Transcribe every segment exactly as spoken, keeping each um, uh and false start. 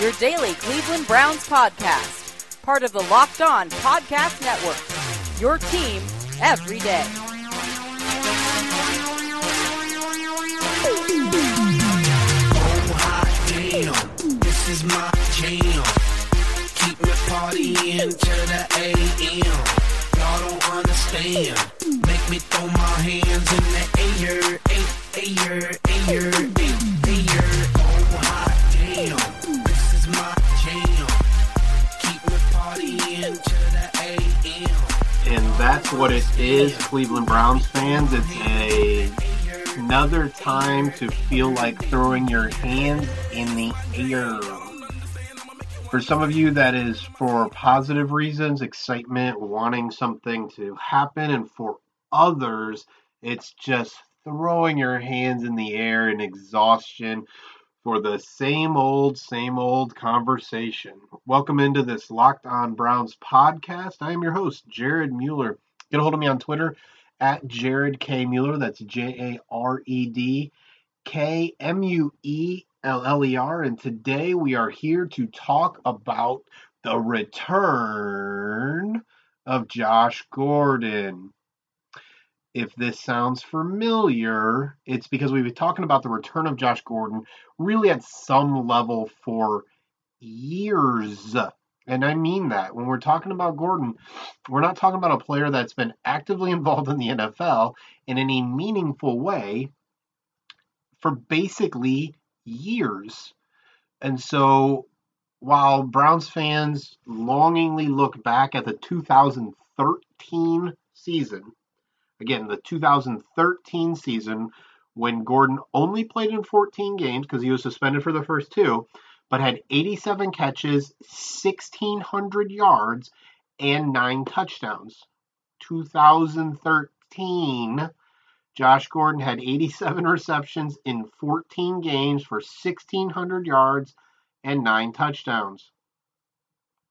your daily Cleveland Browns podcast. Part of the Locked On Podcast Network, your team every day. Oh, hot damn, this is my jam. Keep me partying till the A M. Y'all don't understand. Make me throw my hands in the air, air, air, air, air. Oh, hot damn, this is my jam. And that's what it is, Cleveland Browns fans. It's a, another time to feel like throwing your hands in the air. For some of you, that is for positive reasons, excitement, wanting something to happen. And for others, it's just throwing your hands in the air in exhaustion for the same old, same old conversation. Welcome into this Locked On Browns podcast. I am your host, Jared Mueller. Get a hold of me on Twitter at Jared K. Mueller. That's J A R E D K M U E L L E R. And today we are here to talk about the return of Josh Gordon. If this sounds familiar, it's because we've been talking about the return of Josh Gordon really at some level for years. And I mean that. When we're talking about Gordon, we're not talking about a player that's been actively involved in the N F L in any meaningful way for basically years. And so while Browns fans longingly look back at the two thousand thirteen season, again, the two thousand thirteen season, when Gordon only played in fourteen games because he was suspended for the first two, but had eighty-seven catches, one thousand six hundred yards, and nine touchdowns. two thousand thirteen, Josh Gordon had eighty-seven receptions in fourteen games for one thousand six hundred yards and nine touchdowns.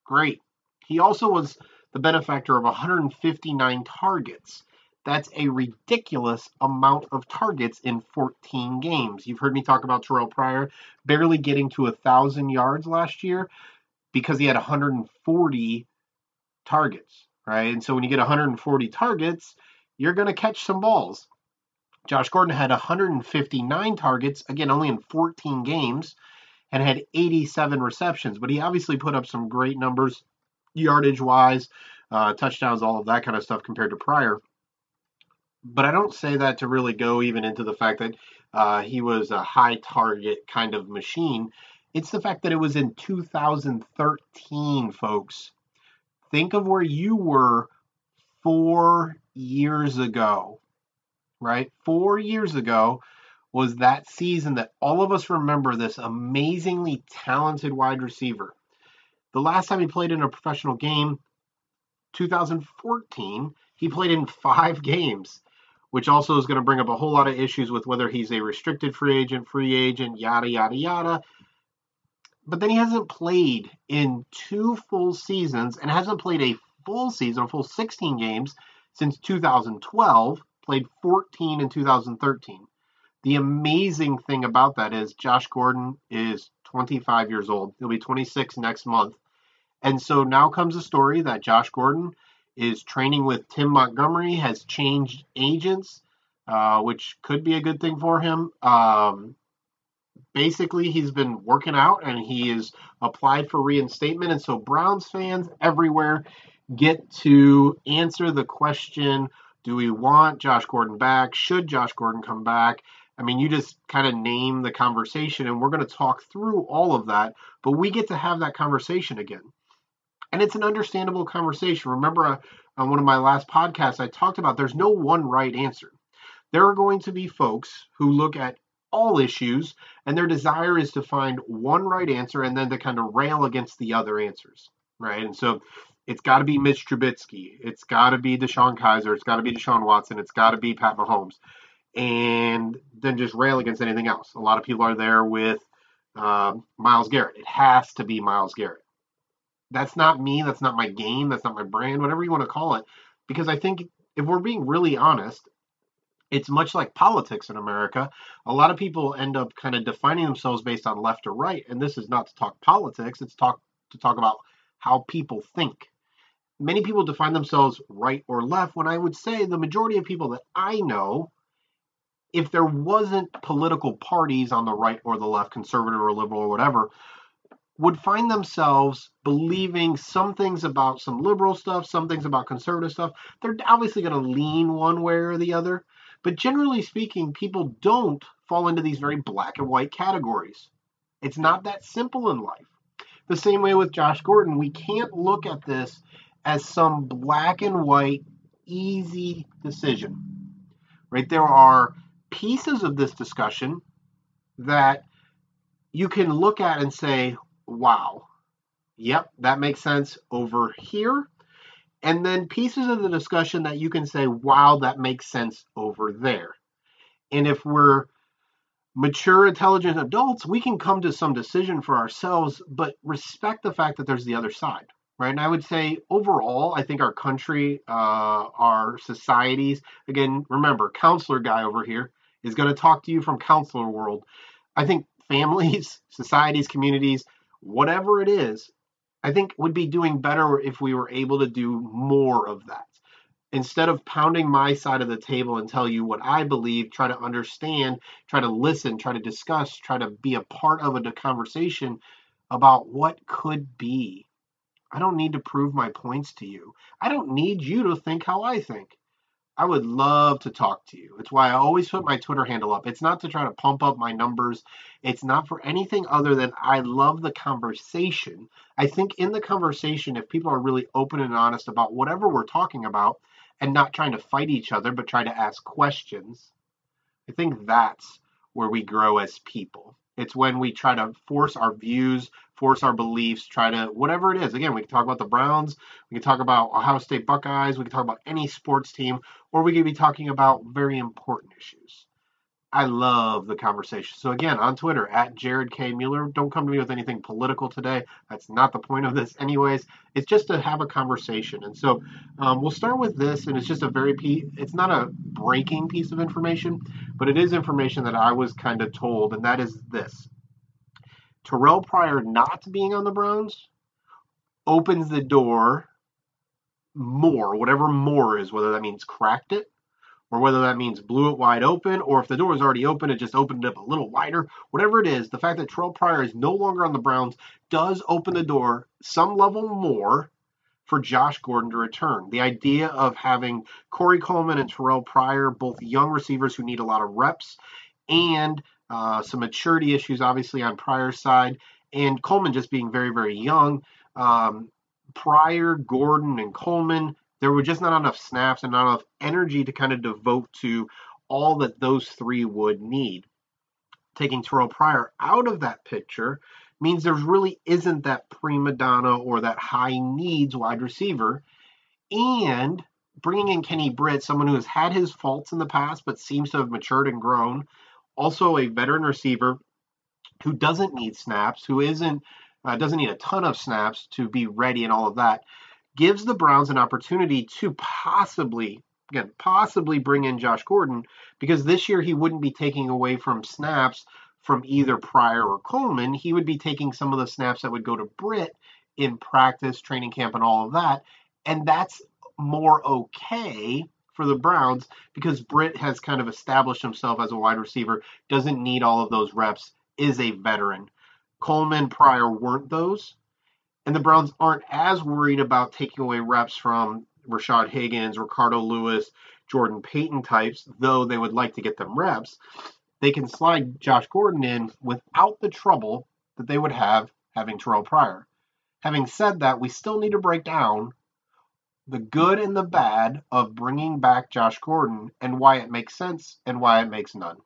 Great. He also was the benefactor of one hundred fifty-nine targets. That's a ridiculous amount of targets in fourteen games. You've heard me talk about Terrell Pryor barely getting to one thousand yards last year because he had one hundred forty targets, right? And so when you get one hundred forty targets, you're going to catch some balls. Josh Gordon had one hundred fifty-nine targets, again, only in fourteen games, and had eighty-seven receptions. But he obviously put up some great numbers yardage-wise, uh, touchdowns, all of that kind of stuff compared to Pryor. But I don't say that to really go even into the fact that uh, he was a high target kind of machine. It's the fact that it was in two thousand thirteen, folks. Think of where you were four years ago, right? Four years ago was that season that all of us remember this amazingly talented wide receiver. The last time he played in a professional game, two thousand fourteen, he played in five games, which also is going to bring up a whole lot of issues with whether he's a restricted free agent, free agent, yada, yada, yada. But then he hasn't played in two full seasons and hasn't played a full season, a full sixteen games since two thousand twelve, played fourteen in two thousand thirteen. The amazing thing about that is Josh Gordon is twenty-five years old. He'll be twenty-six next month. And so now comes a story that Josh Gordon is training with Tim Montgomery, has changed agents, uh, which could be a good thing for him. Um, basically, he's been working out, and he is applied for reinstatement. And so Browns fans everywhere get to answer the question, do we want Josh Gordon back? Should Josh Gordon come back? I mean, you just kind of name the conversation, and we're going to talk through all of that. But we get to have that conversation again. And it's an understandable conversation. Remember, uh, on one of my last podcasts, I talked about there's no one right answer. There are going to be folks who look at all issues, and their desire is to find one right answer and then to kind of rail against the other answers, right? And so it's got to be Mitch Trubisky. It's got to be Deshaun Kaiser. It's got to be Deshaun Watson. It's got to be Pat Mahomes. And then just rail against anything else. A lot of people are there with um, Miles Garrett. It has to be Miles Garrett. That's not me. That's not my game. That's not my brand, whatever you want to call it. Because I think if we're being really honest, it's much like politics in America. A lot of people end up kind of defining themselves based on left or right. And this is not to talk politics. It's talk to talk about how people think. Many people define themselves right or left, when I would say the majority of people that I know, if there wasn't political parties on the right or the left, conservative or liberal or whatever, would find themselves believing some things about some liberal stuff, some things about conservative stuff. They're obviously going to lean one way or the other. But generally speaking, people don't fall into these very black and white categories. It's not that simple in life. The same way with Josh Gordon, we can't look at this as some black and white, easy decision, right? There are pieces of this discussion that you can look at and say, wow, yep, that makes sense over here. And then pieces of the discussion that you can say, wow, that makes sense over there. And if we're mature, intelligent adults, we can come to some decision for ourselves, but respect the fact that there's the other side, right? And I would say overall, I think our country, uh, our societies, again, remember, counselor guy over here is going to talk to you from counselor world. I think families, societies, communities, whatever it is, I think would be doing better if we were able to do more of that. Instead of pounding my side of the table and tell you what I believe, try to understand, try to listen, try to discuss, try to be a part of a conversation about what could be. I don't need to prove my points to you. I don't need you to think how I think. I would love to talk to you. It's why I always put my Twitter handle up. It's not to try to pump up my numbers. It's not for anything other than I love the conversation. I think in the conversation, if people are really open and honest about whatever we're talking about and not trying to fight each other, but try to ask questions, I think that's where we grow as people. It's when we try to force our views, force our beliefs, try to, whatever it is. Again, we can talk about the Browns, we can talk about Ohio State Buckeyes, we can talk about any sports team, or we could be talking about very important issues. I love the conversation. So again, on Twitter, at Jared K. Mueller, don't come to me with anything political today. That's not the point of this anyways. It's just to have a conversation. And so um, we'll start with this, and it's just a very, pe- it's not a breaking piece of information, but it is information that I was kind of told, and that is this. Terrell Pryor not being on the Browns opens the door more, whatever more is, whether that means cracked it or whether that means blew it wide open, or if the door is already open, it just opened it up a little wider. Whatever it is, the fact that Terrell Pryor is no longer on the Browns does open the door some level more for Josh Gordon to return. The idea of having Corey Coleman and Terrell Pryor, both young receivers who need a lot of reps, and Uh, some maturity issues, obviously, on Pryor's side, and Coleman just being very, very young. Um, Pryor, Gordon, and Coleman, there were just not enough snaps and not enough energy to kind of devote to all that those three would need. Taking Terrell Pryor out of that picture means there really isn't that prima donna or that high needs wide receiver. And bringing in Kenny Britt, someone who has had his faults in the past but seems to have matured and grown, also a veteran receiver who doesn't need snaps, who isn't uh, doesn't need a ton of snaps to be ready and all of that, gives the Browns an opportunity to possibly, again, possibly bring in Josh Gordon, because this year he wouldn't be taking away from snaps from either Pryor or Coleman. He would be taking some of the snaps that would go to Britt in practice, training camp, and all of that, and that's more okay for the Browns, because Britt has kind of established himself as a wide receiver, doesn't need all of those reps, is a veteran. Coleman, Pryor weren't those, and the Browns aren't as worried about taking away reps from Rashard Higgins, Ricardo Louis, Jordan Payton types, though they would like to get them reps. They can slide Josh Gordon in without the trouble that they would have having Terrell Pryor. Having said that, we still need to break down the good and the bad of bringing back Josh Gordon, and why it makes sense and why it makes none.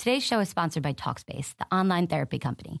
Today's show is sponsored by Talkspace, the online therapy company.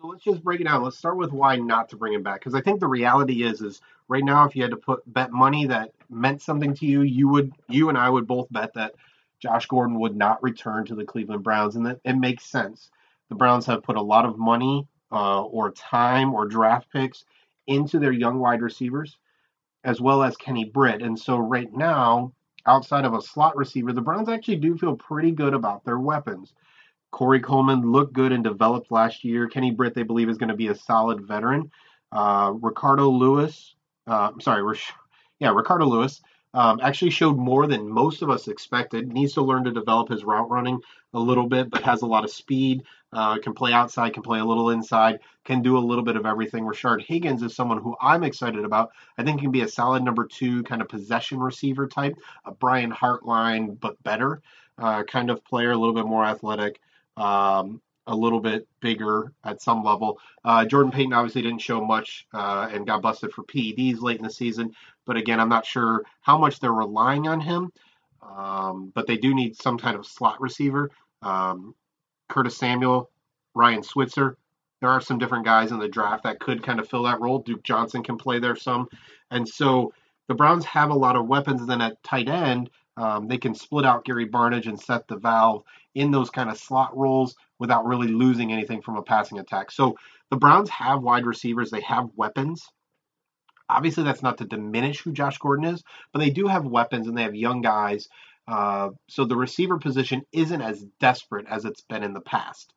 So let's just break it down. Let's start with why not to bring him back. Because I think the reality is, is right now, if you had to put bet money that meant something to you, you would, you and I would both bet that Josh Gordon would not return to the Cleveland Browns, and that it makes sense. The Browns have put a lot of money uh, or time or draft picks into their young wide receivers, as well as Kenny Britt. And so right now, outside of a slot receiver, the Browns actually do feel pretty good about their weapons. Corey Coleman looked good and developed last year. Kenny Britt, they believe, is going to be a solid veteran. Uh, Ricardo Louis, uh, I'm sorry, Rash- yeah, Ricardo Louis, Um, actually showed more than most of us expected. Needs to learn to develop his route running a little bit, but has a lot of speed, uh, can play outside, can play a little inside, can do a little bit of everything. Rashard Higgins is someone who I'm excited about. I think he can be a solid number two kind of possession receiver type, a Brian Hartline, but better uh, kind of player, a little bit more athletic, um, a little bit bigger at some level. Uh, Jordan Payton obviously didn't show much uh, and got busted for P E Ds late in the season. But again, I'm not sure how much they're relying on him. Um, but they do need some kind of slot receiver. Um, Curtis Samuel, Ryan Switzer. There are some different guys in the draft that could kind of fill that role. Duke Johnson can play there some. And so the Browns have a lot of weapons. And then at tight end, um, they can split out Gary Barnidge and Seth DeValve in those kind of slot roles without really losing anything from a passing attack. So the Browns have wide receivers. They have weapons. Obviously, that's not to diminish who Josh Gordon is, but they do have weapons and they have young guys. Uh, so the receiver position isn't as desperate as it's been in the past.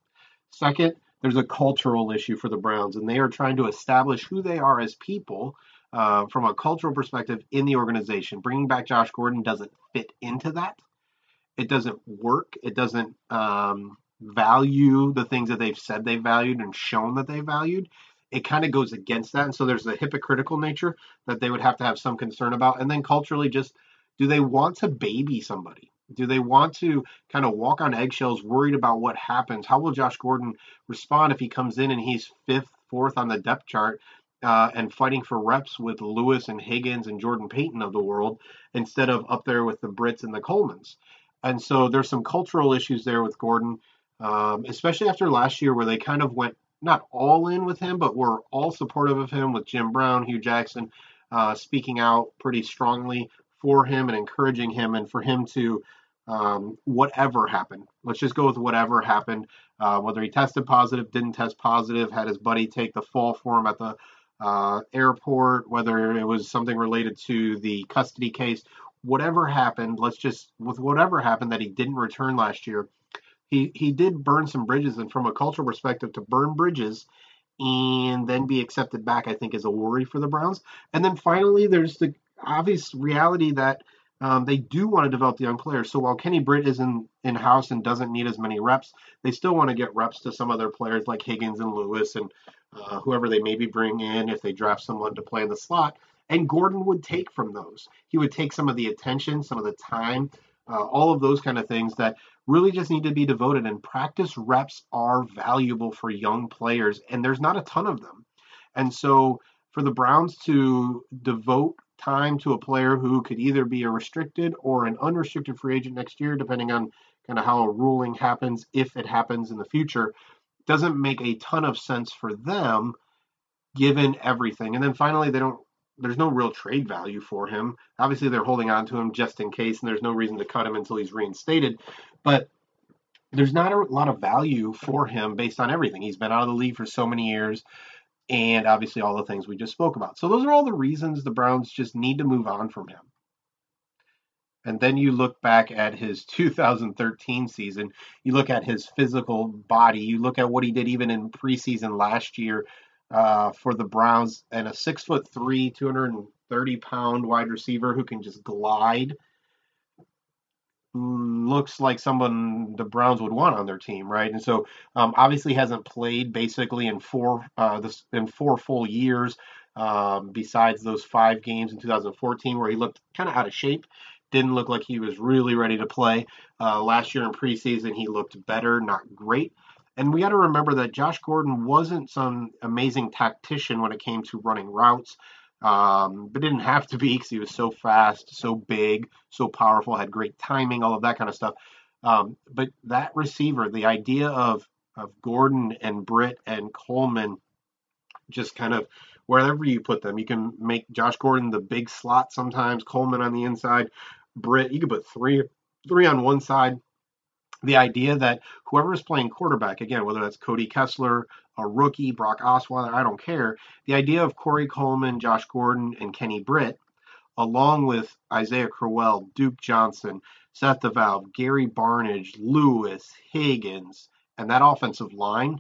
Second, there's a cultural issue for the Browns, and they are trying to establish who they are as people uh, from a cultural perspective in the organization. Bringing back Josh Gordon doesn't fit into that. It doesn't work. It doesn't um, value the things that they've said they valued and shown that they valued. It kind of goes against that. And so there's a hypocritical nature that they would have to have some concern about. And then culturally, just do they want to baby somebody? Do they want to kind of walk on eggshells, worried about what happens? How will Josh Gordon respond if he comes in and he's fifth, fourth on the depth chart uh, and fighting for reps with Lewis and Higgins and Jordan Payton of the world instead of up there with the Brits and the Colemans? And so there's some cultural issues there with Gordon, um, especially after last year where they kind of went not all in with him, but we're all supportive of him with Jim Brown, Hugh Jackson, uh, speaking out pretty strongly for him and encouraging him, and for him to um, whatever happened. Let's just go with whatever happened, uh, whether he tested positive, didn't test positive, had his buddy take the fall for him at the uh, airport, whether it was something related to the custody case, whatever happened, let's just, with whatever happened that he didn't return last year, He he did burn some bridges, and from a cultural perspective, to burn bridges and then be accepted back, I think, is a worry for the Browns. And then finally, there's the obvious reality that um, they do want to develop the young players. So while Kenny Britt is in, in-house and doesn't need as many reps, they still want to get reps to some other players like Higgins and Lewis and uh, whoever they maybe bring in if they draft someone to play in the slot. And Gordon would take from those. He would take some of the attention, some of the time, uh, all of those kind of things that really just need to be devoted, and practice reps are valuable for young players, and there's not a ton of them. And so for the Browns to devote time to a player who could either be a restricted or an unrestricted free agent next year, depending on kind of how a ruling happens, if it happens in the future, doesn't make a ton of sense for them given everything. And then finally, they don't, there's no real trade value for him. Obviously, they're holding on to him just in case, and there's no reason to cut him until he's reinstated. But there's not a lot of value for him based on everything. He's been out of the league for so many years, and obviously all the things we just spoke about. So those are all the reasons the Browns just need to move on from him. And then you look back at his two thousand thirteen season. You look at his physical body. You look at what he did even in preseason last year Uh, for the Browns, and a six foot three, two hundred thirty pound wide receiver who can just glide. looks like someone the Browns would want on their team, right? And so um, obviously hasn't played basically in four uh, this, in four full years, um, besides those five games in two thousand fourteen where he looked kind of out of shape. Didn't look like he was really ready to play. Uh, last year in preseason, he looked better, not great. And we got to remember that Josh Gordon wasn't some amazing tactician when it came to running routes, um, but didn't have to be because he was so fast, so big, so powerful, had great timing, all of that kind of stuff. Um, but that receiver, the idea of of Gordon and Britt and Coleman, just kind of wherever you put them, you can make Josh Gordon the big slot sometimes, Coleman on the inside, Britt, you can put three three on one side. The idea that whoever is playing quarterback, again, whether that's Cody Kessler, a rookie, Brock Osweiler, I don't care. The idea of Corey Coleman, Josh Gordon, and Kenny Britt, along with Isaiah Crowell, Duke Johnson, Seth DeValve, Gary Barnidge, Lewis, Higgins, and that offensive line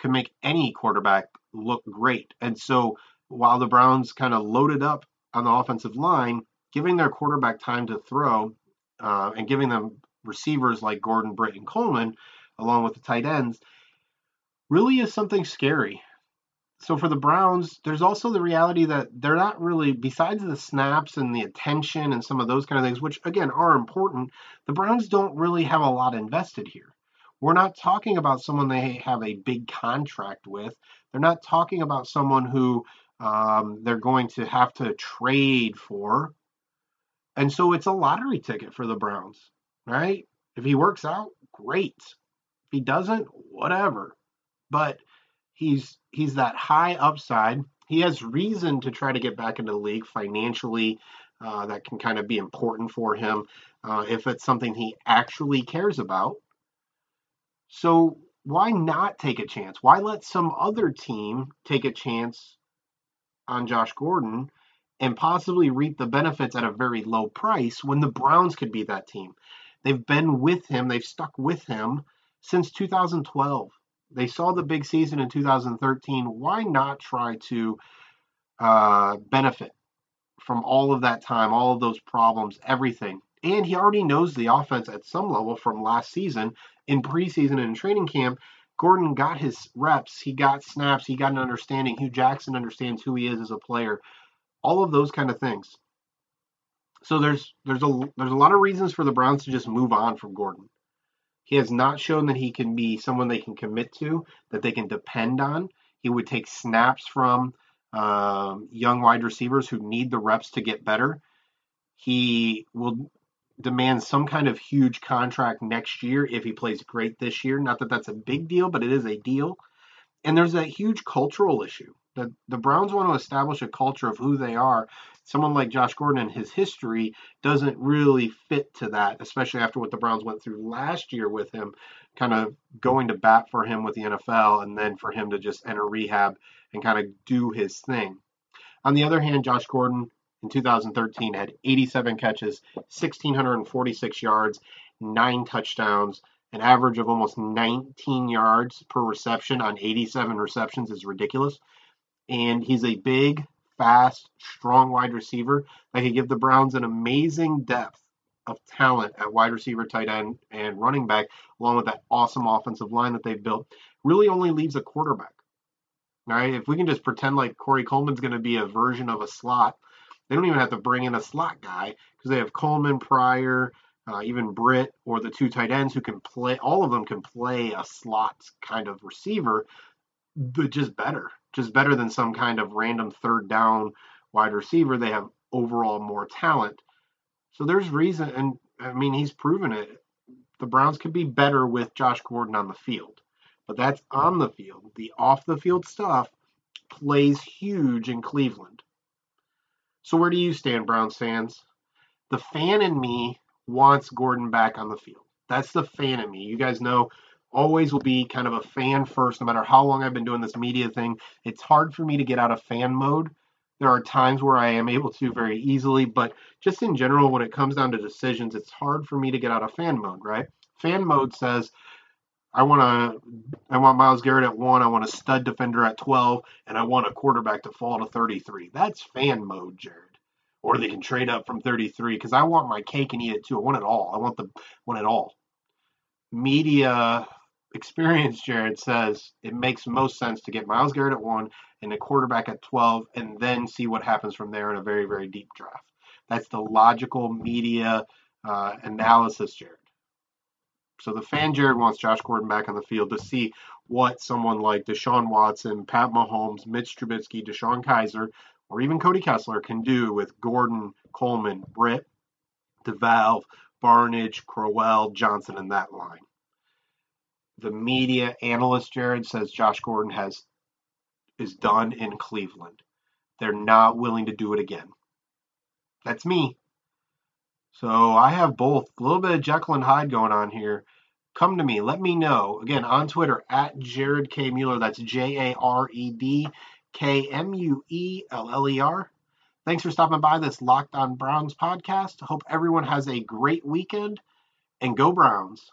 can make any quarterback look great. And so while the Browns kind of loaded up on the offensive line, giving their quarterback time to throw uh, and giving them receivers like Gordon, Britt, and Coleman, along with the tight ends, really is something scary. So for the Browns, there's also the reality that they're not really, besides the snaps and the attention and some of those kind of things, which again are important, the Browns don't really have a lot invested here. We're not talking about someone they have a big contract with. They're not talking about someone who um, they're going to have to trade for. And so it's a lottery ticket for the Browns. Right? If he works out, great. If he doesn't, whatever. But he's he's that high upside. He has reason to try to get back into the league financially. Uh, that can kind of be important for him uh, if it's something he actually cares about. So why not take a chance? Why let some other team take a chance on Josh Gordon and possibly reap the benefits at a very low price when the Browns could be that team? They've been with him. They've stuck with him since two thousand twelve. They saw the big season in two thousand thirteen. Why not try to uh, benefit from all of that time, all of those problems, everything? And he already knows the offense at some level from last season. In preseason and in training camp, Gordon got his reps. He got snaps. He got an understanding. Hugh Jackson understands who he is as a player. All of those kind of things. So there's there's a there's a lot of reasons for the Browns to just move on from Gordon. He has not shown that he can be someone they can commit to, that they can depend on. He would take snaps from um, young wide receivers who need the reps to get better. He will demand some kind of huge contract next year if he plays great this year. Not that that's a big deal, but it is a deal. And there's a huge cultural issue. The, the Browns want to establish a culture of who they are. Someone like Josh Gordon and his history doesn't really fit to that, especially after what the Browns went through last year with him, kind of going to bat for him with the N F L and then for him to just enter rehab and kind of do his thing. On the other hand, Josh Gordon in two thousand thirteen had eighty-seven catches, one thousand six hundred forty-six yards, nine touchdowns. An average of almost nineteen yards per reception on eighty-seven receptions is ridiculous. And he's a big, fast, strong wide receiver that could give the Browns an amazing depth of talent at wide receiver, tight end, and running back, along with that awesome offensive line that they've built. Really only leaves a quarterback. All right? If we can just pretend like Corey Coleman's going to be a version of a slot, they don't even have to bring in a slot guy because they have Coleman, Pryor, uh, even Britt, or the two tight ends who can play, all of them can play a slot kind of receiver, but just better. Just better than some kind of random third down wide receiver. They have overall more talent. So there's reason, and I mean, he's proven it. The Browns could be better with Josh Gordon on the field, but that's on the field. The off the field stuff plays huge in Cleveland. So where do you stand, Browns fans? The fan in me wants Gordon back on the field. That's the fan in me. You guys know, always will be kind of a fan first, no matter how long I've been doing this media thing. It's hard for me to get out of fan mode. There are times where I am able to very easily, but just in general, when it comes down to decisions, it's hard for me to get out of fan mode, right? Fan mode says, I want to, I want Miles Garrett at one, I want a stud defender at twelve, and I want a quarterback to fall to thirty-three. That's fan mode, Jared. or they can trade up from thirty-three, because I want my cake and eat it too. I want it all. I want the want it all. Media experience, Jared, says it makes most sense to get Miles Garrett at one and a quarterback at twelve, and then see what happens from there in a very, very deep draft. That's the logical media uh, analysis, Jared. So the fan, Jared, wants Josh Gordon back on the field to see what someone like Deshaun Watson, Pat Mahomes, Mitch Trubisky, Deshaun Kaiser, or even Cody Kessler can do with Gordon, Coleman, Britt, DeValve, Barnidge, Crowell, Johnson, and that line. The media analyst, Jared, says Josh Gordon has is done in Cleveland. They're not willing to do it again. That's me. So I have both. A little bit of Jekyll and Hyde going on here. Come to me. Let me know. Again, on Twitter, at Jared K. Mueller. That's J A R E D K M U E L L E R. Thanks for stopping by this Locked On Browns podcast. Hope everyone has a great weekend. And go Browns.